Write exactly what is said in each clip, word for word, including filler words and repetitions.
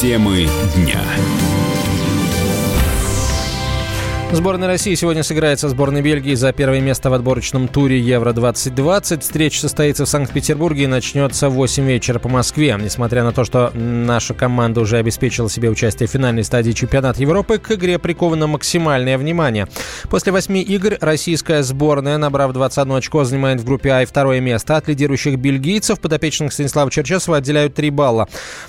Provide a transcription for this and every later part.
Темы дня. Сборная России сегодня сыграет со сборной Бельгии за первое место в отборочном туре Евро двадцать двадцать. Встреча состоится в Санкт-Петербурге и начнется в восемь вечера по Москве. Несмотря на то, что наша команда уже обеспечила себе участие в финальной стадии чемпионата Европы, к игре приковано максимальное внимание. После восьми игр российская сборная, набрав двадцать одно очко, занимает в группе А и второе место. От лидирующих бельгийцев подопечных Станислава Черчесова отделяют три балла.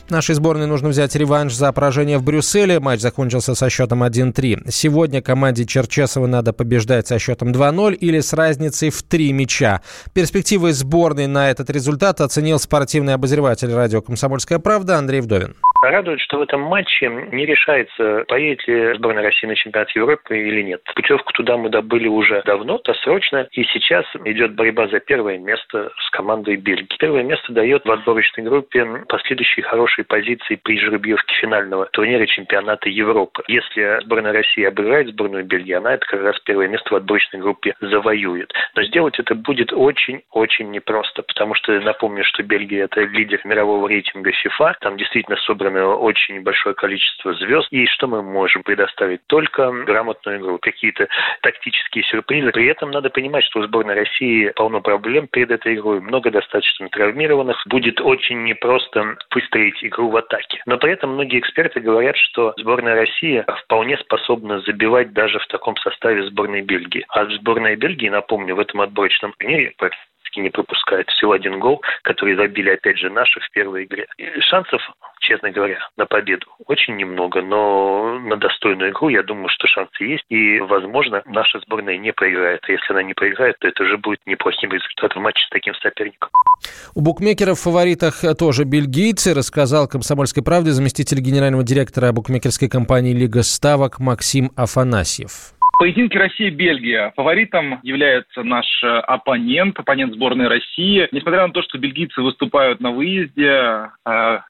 Нашей сборной нужно взять реванш за поражение в Брюсселе. Матч закончился со счетом один-три. Сегодня команда Черчесова надо побеждать со счетом два-ноль или с разницей в три мяча. Перспективы сборной на этот результат оценил спортивный обозреватель радио «Комсомольская правда» Андрей Вдовин. Радует, что в этом матче не решается, поедет ли сборная России на чемпионат Европы или нет. Путевку туда мы добыли уже давно, досрочно, и сейчас идет борьба за первое место с командой Бельгии. Первое место дает в отборочной группе последующие хорошие позиции при жеребьевке финального турнира чемпионата Европы. Если сборная России обыграет сборную Бельгии, она это как раз первое место в отборочной группе завоюет. Но сделать это будет очень-очень непросто, потому что, напомню, что Бельгия – это лидер мирового рейтинга FIFA, там действительно собрано очень большое количество звезд. И что мы можем предоставить? Только грамотную игру, какие-то тактические сюрпризы. При этом надо понимать, что у сборной России полно проблем перед этой игрой. Много достаточно травмированных. Будет очень непросто выстроить игру в атаке. Но при этом многие эксперты говорят, что сборная России вполне способна забивать даже в таком составе сборной Бельгии. А сборная Бельгии, напомню, в этом отборочном турнире не пропускает всего один гол, который забили, опять же, наши в первой игре. И шансов, честно говоря, на победу очень немного, но на достойную игру, я думаю, что шансы есть, и, возможно, наша сборная не проиграет. А если она не проиграет, то это уже будет неплохим результатом матча с таким соперником. У букмекеров в фаворитах тоже бельгийцы, рассказал «Комсомольской правде» заместитель генерального директора букмекерской компании «Лига ставок» Максим Афанасьев. В поединке Россия-Бельгия фаворитом является наш оппонент, оппонент сборной России. Несмотря на то, что бельгийцы выступают на выезде,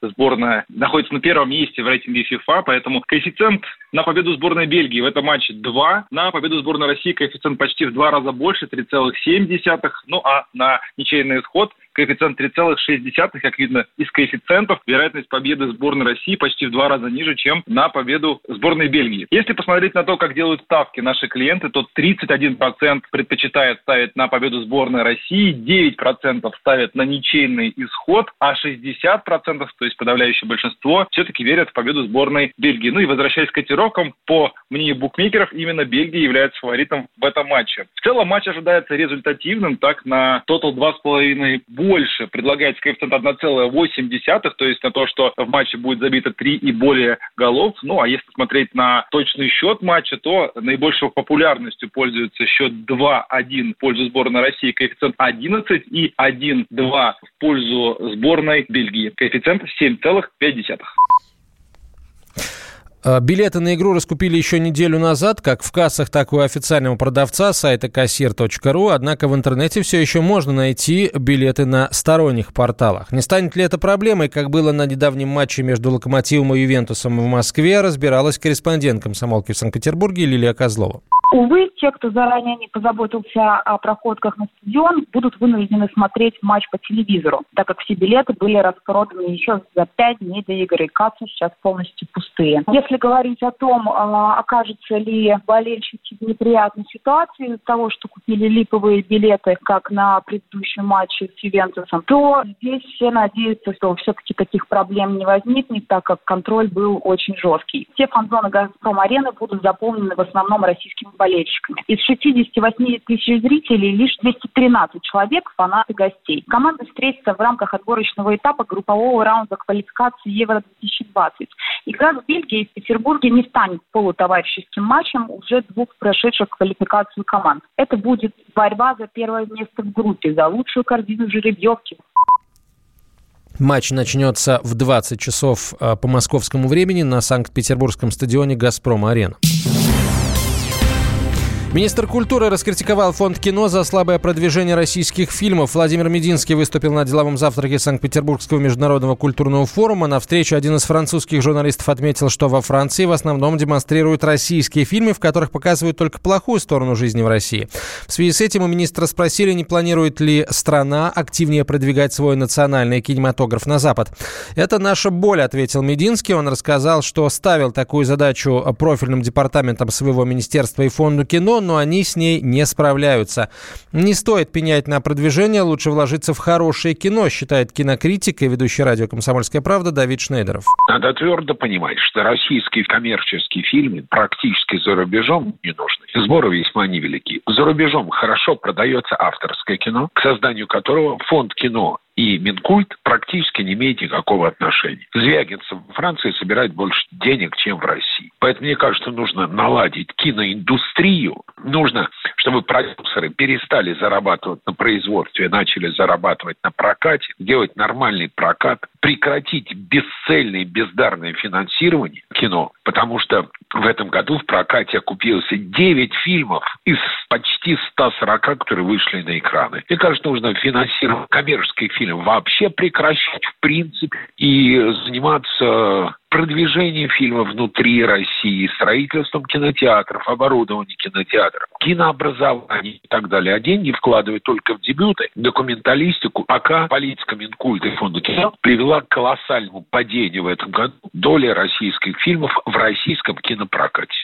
сборная находится на первом месте в рейтинге FIFA, поэтому коэффициент на победу сборной Бельгии в этом матче два. На победу сборной России коэффициент почти в два раза больше, три целых семь десятых. Ну а на ничейный исход коэффициент три целых шесть десятых, как видно из коэффициентов, вероятность победы сборной России почти в два раза ниже, чем на победу сборной Бельгии. Если посмотреть на то, как делают ставки наши клиенты, то тридцать один процент предпочитает ставить на победу сборной России, девять процентов ставят на ничейный исход, а шестьдесят процентов, то есть подавляющее большинство, все-таки верят в победу сборной Бельгии. Ну и возвращаясь к котировкам, по мнению букмекеров, именно Бельгия является фаворитом в этом матче. В целом матч ожидается результативным, так на тотал два с половиной больше предлагается коэффициент один целых восемь десятых, то есть на то, что в матче будет забито три и более голов. Ну, а если смотреть на точный счет матча, то наибольшей популярностью пользуется счет два-один в пользу сборной России, коэффициент одиннадцать, и один-два в пользу сборной Бельгии, коэффициент семь целых пять десятых. Билеты на игру раскупили еще неделю назад, как в кассах, так и у официального продавца сайта кассир точка ру. Однако в интернете все еще можно найти билеты на сторонних порталах. Не станет ли это проблемой, как было на недавнем матче между «Локомотивом» и «Ювентусом» в Москве, разбиралась корреспондент «Комсомолки» в Санкт-Петербурге Лилия Козлова. Увы, те, кто заранее не позаботился о проходках на стадион, будут вынуждены смотреть матч по телевизору, так как все билеты были распроданы еще за пять дней до игры. Кассы сейчас полностью пустые. Если говорить о том, окажется ли болельщики в неприятной ситуации из-за того, что купили липовые билеты, как на предыдущем матче с «Ювентусом», то здесь все надеются, что все-таки таких проблем не возникнет, так как контроль был очень жесткий. Все фан-зоны «Газпром-Арены» будут заполнены в основном российскими болельщиками. Из шестидесяти восьми тысяч зрителей лишь двести тринадцать человек – фанаты гостей. Команда встретится в рамках отборочного этапа группового раунда квалификации Евро две тысячи двадцатого. Игра в Бельгии и в Петербурге не станет полутоварищеским матчем уже двух прошедших квалификацию команд. Это будет борьба за первое место в группе, за лучшую корзину жеребьевки. Матч начнется в двадцать часов по московскому времени на Санкт-Петербургском стадионе «Газпром-Арена». Министр культуры раскритиковал Фонд кино за слабое продвижение российских фильмов. Владимир Мединский выступил на деловом завтраке Санкт-Петербургского международного культурного форума. На встрече один из французских журналистов отметил, что во Франции в основном демонстрируют российские фильмы, в которых показывают только плохую сторону жизни в России. В связи с этим у министра спросили, не планирует ли страна активнее продвигать свой национальный кинематограф на Запад. «Это наша боль», — ответил Мединский. Он рассказал, что ставил такую задачу профильным департаментам своего министерства и Фонду кино, но они с ней не справляются. Не стоит пенять на продвижение, лучше вложиться в хорошее кино, считает кинокритик и ведущий радио «Комсомольская правда» Давид Шнейдеров. Надо твердо понимать, что российские коммерческие фильмы практически за рубежом не нужны. Сборы весьма невелики. За рубежом хорошо продается авторское кино, к созданию которого Фонд кино и Минкульт практически не имеет никакого отношения. Звягинцев во Франции собирает больше денег, чем в России. Поэтому, мне кажется, нужно наладить киноиндустрию. Нужно, чтобы продюсеры перестали зарабатывать на производстве, начали зарабатывать на прокате, делать нормальный прокат, прекратить бесцельное, бездарное финансирование кино. Потому что в этом году в прокате окупилось девять фильмов из почти ста сорока, которые вышли на экраны. Мне кажется, нужно финансировать коммерческие фильмы вообще прекращать в принципе и заниматься продвижением фильма внутри России, строительством кинотеатров, оборудованием кинотеатров, кинообразованием и так далее. А деньги вкладывать только в дебюты, документалистику. Пока политика Минкульта и Фонда кино привела к колоссальному падению в этом году доли российских фильмов в российском кинопрокате.